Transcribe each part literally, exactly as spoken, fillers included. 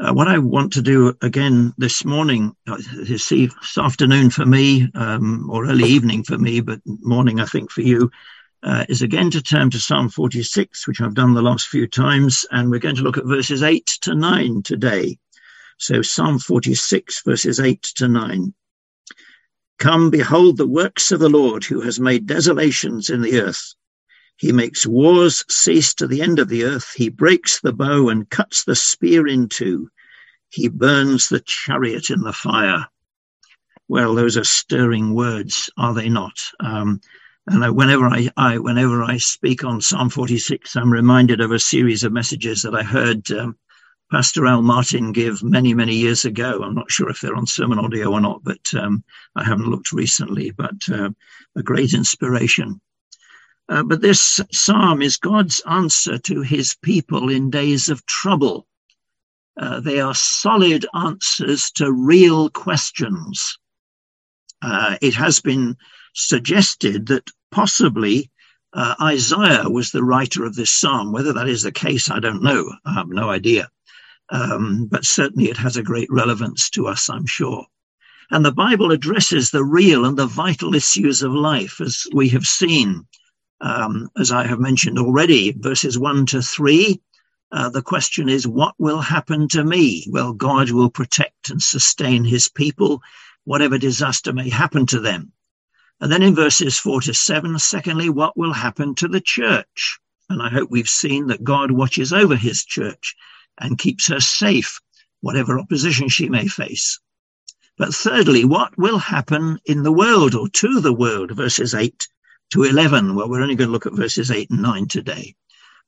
Uh, what I want to do again this morning, uh, this eve, this afternoon for me, um, or early evening for me, but morning I think for you, uh, is again to turn to Psalm forty-six, which I've done the last few times, and we're going to look at verses eight to nine today. So Psalm forty-six, verses eight to nine. Come, behold the works of the Lord, who has made desolations in the earth. He makes wars cease to the end of the earth. He breaks the bow and cuts the spear in two. He burns the chariot in the fire. Well, those are stirring words, are they not? Um, and whenever I, I, whenever I speak on Psalm forty-six, I'm reminded of a series of messages that I heard um, Pastor Al Martin give many, many years ago. I'm not sure if they're on sermon audio or not, but um, I haven't looked recently, but uh, a great inspiration. Uh, but this psalm is God's answer to his people in days of trouble. Uh, they are solid answers to real questions. Uh, it has been suggested that possibly uh, Isaiah was the writer of this psalm. Whether that is the case, I don't know. I have no idea. Um, but certainly it has a great relevance to us, I'm sure. And the Bible addresses the real and the vital issues of life, as we have seen. Um, as I have mentioned already, verses one to three, uh, the question is, what will happen to me? Well, God will protect and sustain his people, whatever disaster may happen to them. And then in verses four to seven, secondly, what will happen to the church? And I hope we've seen that God watches over his church and keeps her safe, whatever opposition she may face. But thirdly, what will happen in the world or to the world? Verses eight to eleven. Well, we're only going to look at verses eight and nine today.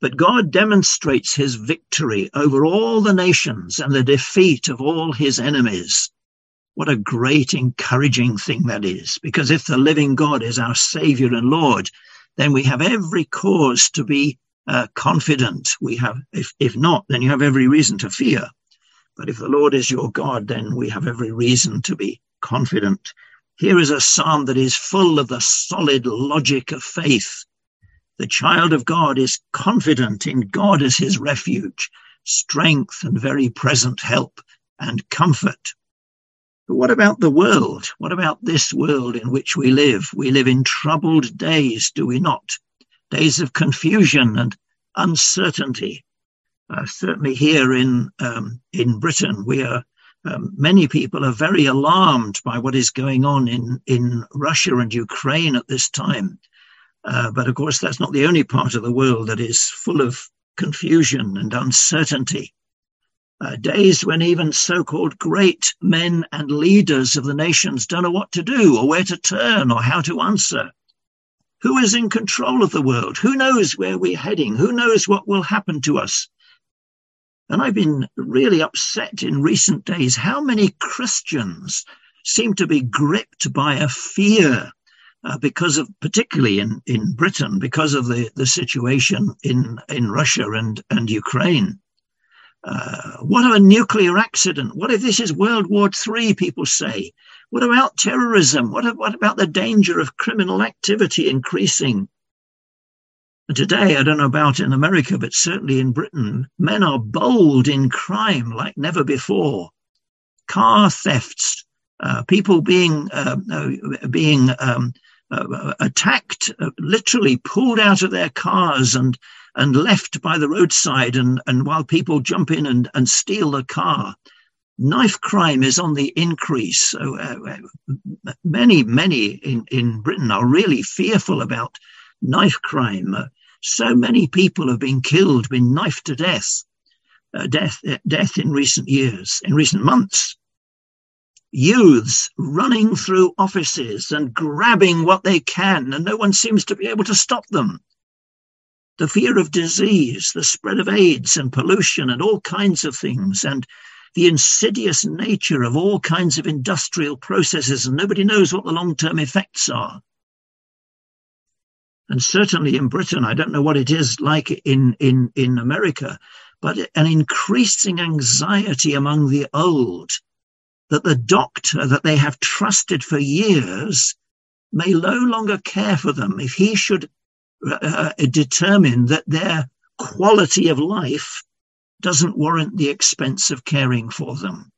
But God demonstrates his victory over all the nations and the defeat of all his enemies. What a great encouraging thing that is, because if the living God is our Savior and Lord, then we have every cause to be uh, confident. We have, if, if not, then you have every reason to fear. But if the Lord is your God, then we have every reason to be confident. Here is a psalm that is full of the solid logic of faith. The child of God is confident in God as his refuge, strength and very present help and comfort. But what about the world? What about this world in which we live? We live in troubled days, do we not? Days of confusion and uncertainty. Uh, certainly here in um, in Britain, we are Um, many people are very alarmed by what is going on in, in Russia and Ukraine at this time. Uh, but of course, that's not the only part of the world that is full of confusion and uncertainty. Uh, days when even so-called great men and leaders of the nations don't know what to do or where to turn or how to answer. Who is in control of the world? Who knows where we're heading? Who knows what will happen to us? And I've been really upset in recent days how many Christians seem to be gripped by a fear uh, because of, particularly in, in Britain, because of the, the situation in, in Russia and, and Ukraine. Uh, what of a nuclear accident? What if this is World War Three, people say? What about terrorism? What, what about the danger of criminal activity increasing? Today, I don't know about in America, but certainly in Britain, men are bold in crime like never before. Car thefts, uh, people being uh, uh, being um, uh, attacked, uh, literally pulled out of their cars and and left by the roadside, and, and while people jump in and, and steal the car. Knife crime is on the increase. So uh, many, many in, in Britain are really fearful about knife crime. Uh, So many people have been killed, been knifed to death, uh, death, uh, death in recent years, in recent months. Youths running through offices and grabbing what they can, and no one seems to be able to stop them. The fear of disease, the spread of AIDS and pollution and all kinds of things, and the insidious nature of all kinds of industrial processes, and nobody knows what the long-term effects are. And certainly in Britain, I don't know what it is like in, in, in America, but an increasing anxiety among the old that the doctor that they have trusted for years may no longer care for them if he should uh, determine that their quality of life doesn't warrant the expense of caring for them.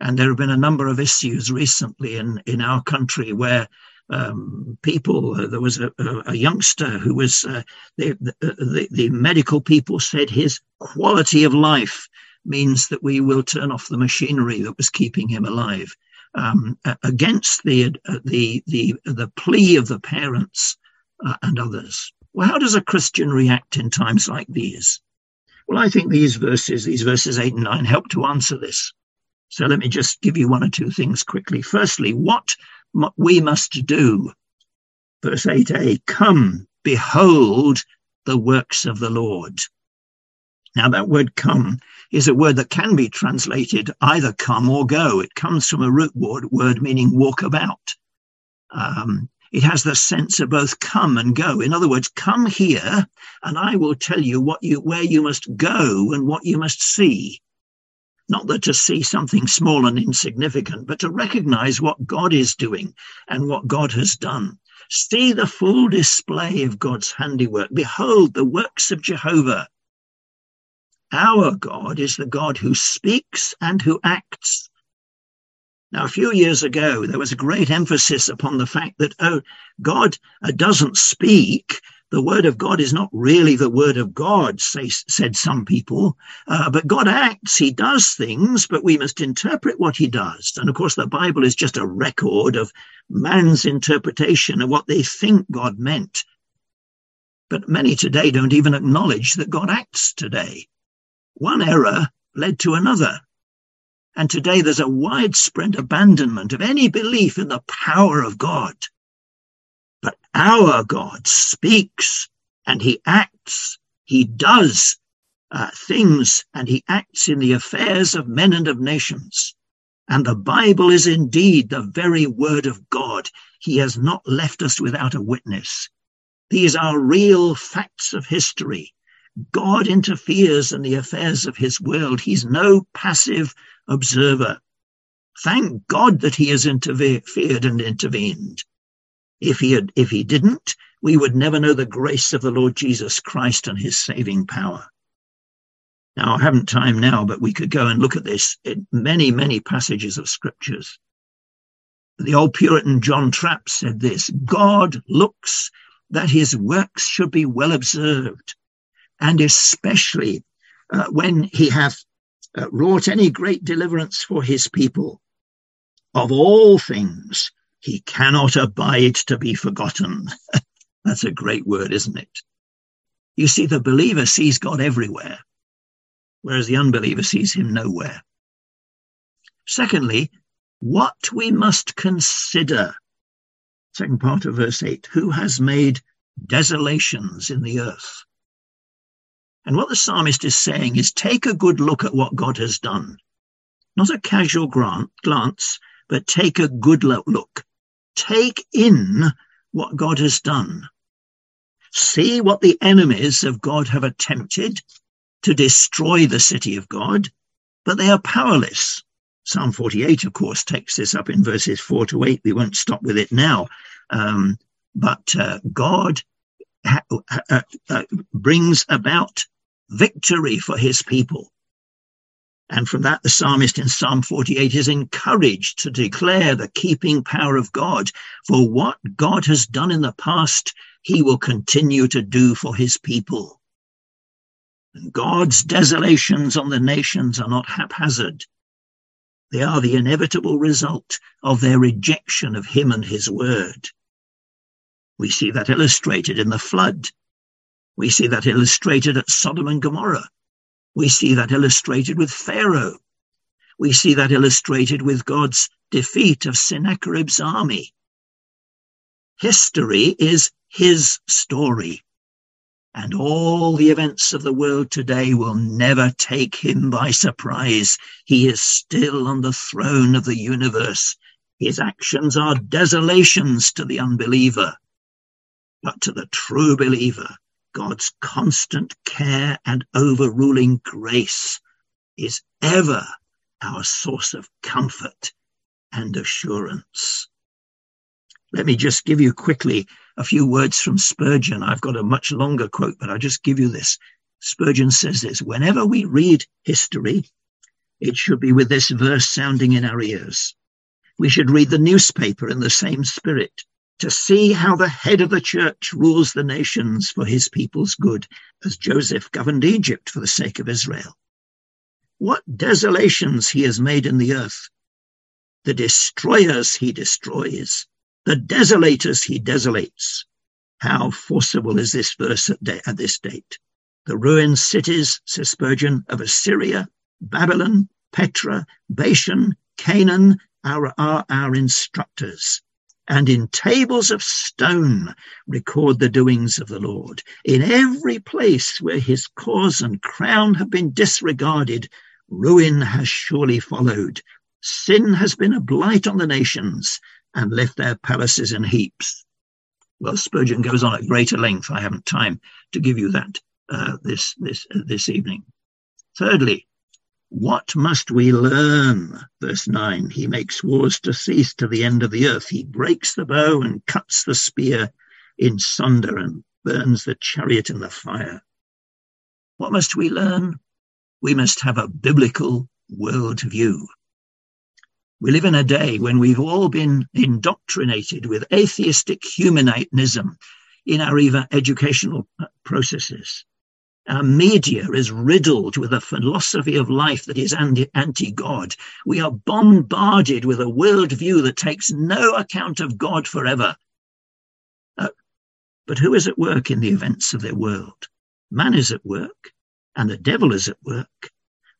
And there have been a number of issues recently in, in our country where um, people, uh, there was a, a, a youngster who was, uh, the, the, the medical people said his quality of life means that we will turn off the machinery that was keeping him alive. Um, against the, uh, the, the, the plea of the parents uh, and others. Well, how does a Christian react in times like these? Well, I think these verses, these verses eight and nine, help to answer this. So let me just give you one or two things quickly. Firstly, what m- we must do. Verse eight a, come, behold the works of the Lord. Now, that word come is a word that can be translated either come or go. It comes from a root word, word meaning walk about. Um, it has the sense of both come and go. In other words, come here and I will tell you what you where you must go and what you must see. Not that to see something small and insignificant, but to recognize what God is doing and what God has done. See the full display of God's handiwork. Behold the works of Jehovah. Our God is the God who speaks and who acts. Now, a few years ago, there was a great emphasis upon the fact that, oh, God doesn't speak. The word of God is not really the word of God, say, said some people. Uh, but God acts. He does things, but we must interpret what he does. And, of course, the Bible is just a record of man's interpretation of what they think God meant. But many today don't even acknowledge that God acts today. One error led to another. And today there's a widespread abandonment of any belief in the power of God. But our God speaks and he acts. He does uh, things and he acts in the affairs of men and of nations. And the Bible is indeed the very word of God. He has not left us without a witness. These are real facts of history. God interferes in the affairs of his world. He's no passive observer. Thank God that he has interfered and intervened. If he had, if he didn't, we would never know the grace of the Lord Jesus Christ and his saving power. Now, I haven't time now, but we could go and look at this in many, many passages of scriptures. The old Puritan John Trapp said this, God looks that his works should be well observed. And especially uh, when he hath uh, wrought any great deliverance for his people. Of all things, he cannot abide to be forgotten. That's a great word, isn't it? You see, the believer sees God everywhere, whereas the unbeliever sees him nowhere. Secondly, what we must consider. Second part of verse eight, who has made desolations in the earth? And what the psalmist is saying is take a good look at what God has done. Not a casual glance, but take a good look. Take in what God has done. See what the enemies of God have attempted to destroy the city of God, but they are powerless. Psalm forty-eight, of course, takes this up in verses four to eight. We won't stop with it now. Um, but uh, God Ha, uh, uh, brings about victory for his people. And from that, the psalmist in Psalm forty-eight is encouraged to declare the keeping power of God, for what God has done in the past, he will continue to do for his people. And God's desolations on the nations are not haphazard. They are the inevitable result of their rejection of him and his word. We see that illustrated in the flood. We see that illustrated at Sodom and Gomorrah. We see that illustrated with Pharaoh. We see that illustrated with God's defeat of Sennacherib's army. History is his story, and all the events of the world today will never take him by surprise. He is still on the throne of the universe. His actions are desolations to the unbeliever. But to the true believer, God's constant care and overruling grace is ever our source of comfort and assurance. Let me just give you quickly a few words from Spurgeon. I've got a much longer quote, but I'll just give you this. Spurgeon says this: whenever we read history, it should be with this verse sounding in our ears. We should read the newspaper in the same spirit, to see how the head of the church rules the nations for his people's good, as Joseph governed Egypt for the sake of Israel. What desolations he has made in the earth! The destroyers he destroys, the desolators he desolates. How forcible is this verse at, de- at this date? The ruined cities, says Spurgeon, of Assyria, Babylon, Petra, Bashan, Canaan, are our, our instructors, and in tables of stone record the doings of the Lord. In every place where his cause and crown have been disregarded, ruin has surely followed. Sin has been a blight on the nations and left their palaces in heaps. Well, Spurgeon goes on at greater length. I haven't time to give you that uh, this, this, uh, this evening. Thirdly, what must we learn? Verse nine, he makes wars to cease to the end of the earth. He breaks the bow and cuts the spear in sunder and burns the chariot in the fire. What must we learn? We must have a biblical world view. We live in a day when we've all been indoctrinated with atheistic humanism in our even educational processes. Our media is riddled with a philosophy of life that is anti-God. We are bombarded with a worldview that takes no account of God forever. Uh, but who is at work in the events of their world? Man is at work, and the devil is at work.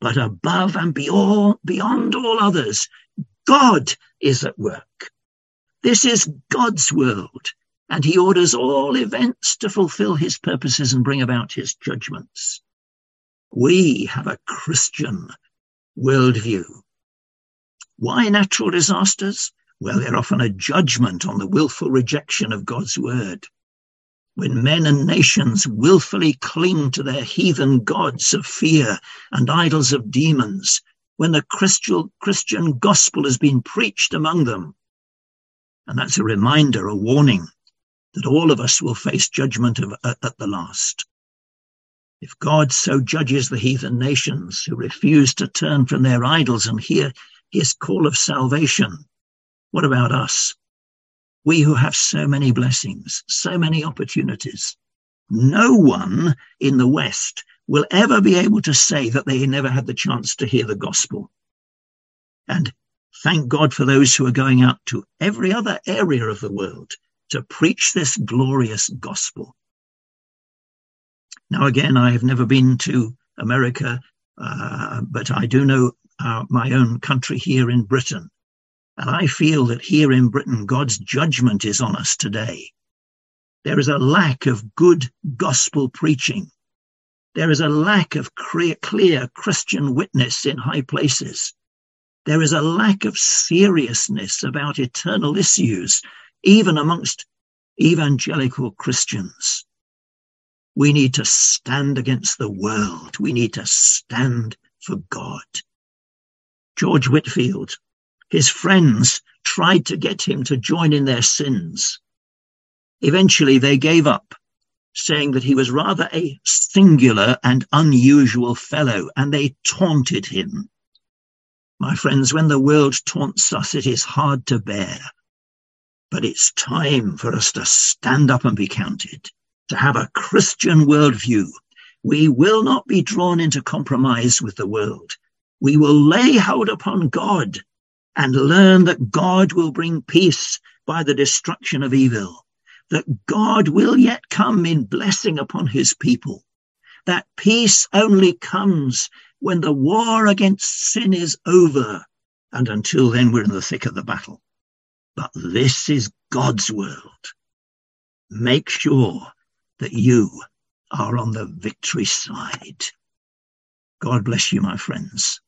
But above and beyond, beyond all others, God is at work. This is God's world, and he orders all events to fulfill his purposes and bring about his judgments. We have a Christian worldview. Why natural disasters? Well, they're often a judgment on the willful rejection of God's word. When men and nations willfully cling to their heathen gods of fear and idols of demons, when the Christian gospel has been preached among them. And that's a reminder, a warning, that all of us will face judgment of, uh, at the last. If God so judges the heathen nations who refuse to turn from their idols and hear his call of salvation, what about us? We who have so many blessings, so many opportunities. No one in the West will ever be able to say that they never had the chance to hear the gospel. And thank God for those who are going out to every other area of the world to preach this glorious gospel. Now, again, I have never been to America, uh, but I do know uh, my own country here in Britain. And I feel that here in Britain, God's judgment is on us today. There is a lack of good gospel preaching. There is a lack of clear, clear Christian witness in high places. There is a lack of seriousness about eternal issues, even amongst evangelical Christians. We need to stand against the world. We need to stand for God. George Whitfield, his friends tried to get him to join in their sins. Eventually, they gave up, saying that he was rather a singular and unusual fellow, and they taunted him. My friends, when the world taunts us, it is hard to bear. But it's time for us to stand up and be counted, to have a Christian worldview. We will not be drawn into compromise with the world. We will lay hold upon God and learn that God will bring peace by the destruction of evil, that God will yet come in blessing upon his people, that peace only comes when the war against sin is over, and until then we're in the thick of the battle. But this is God's world. Make sure that you are on the victory side. God bless you, my friends.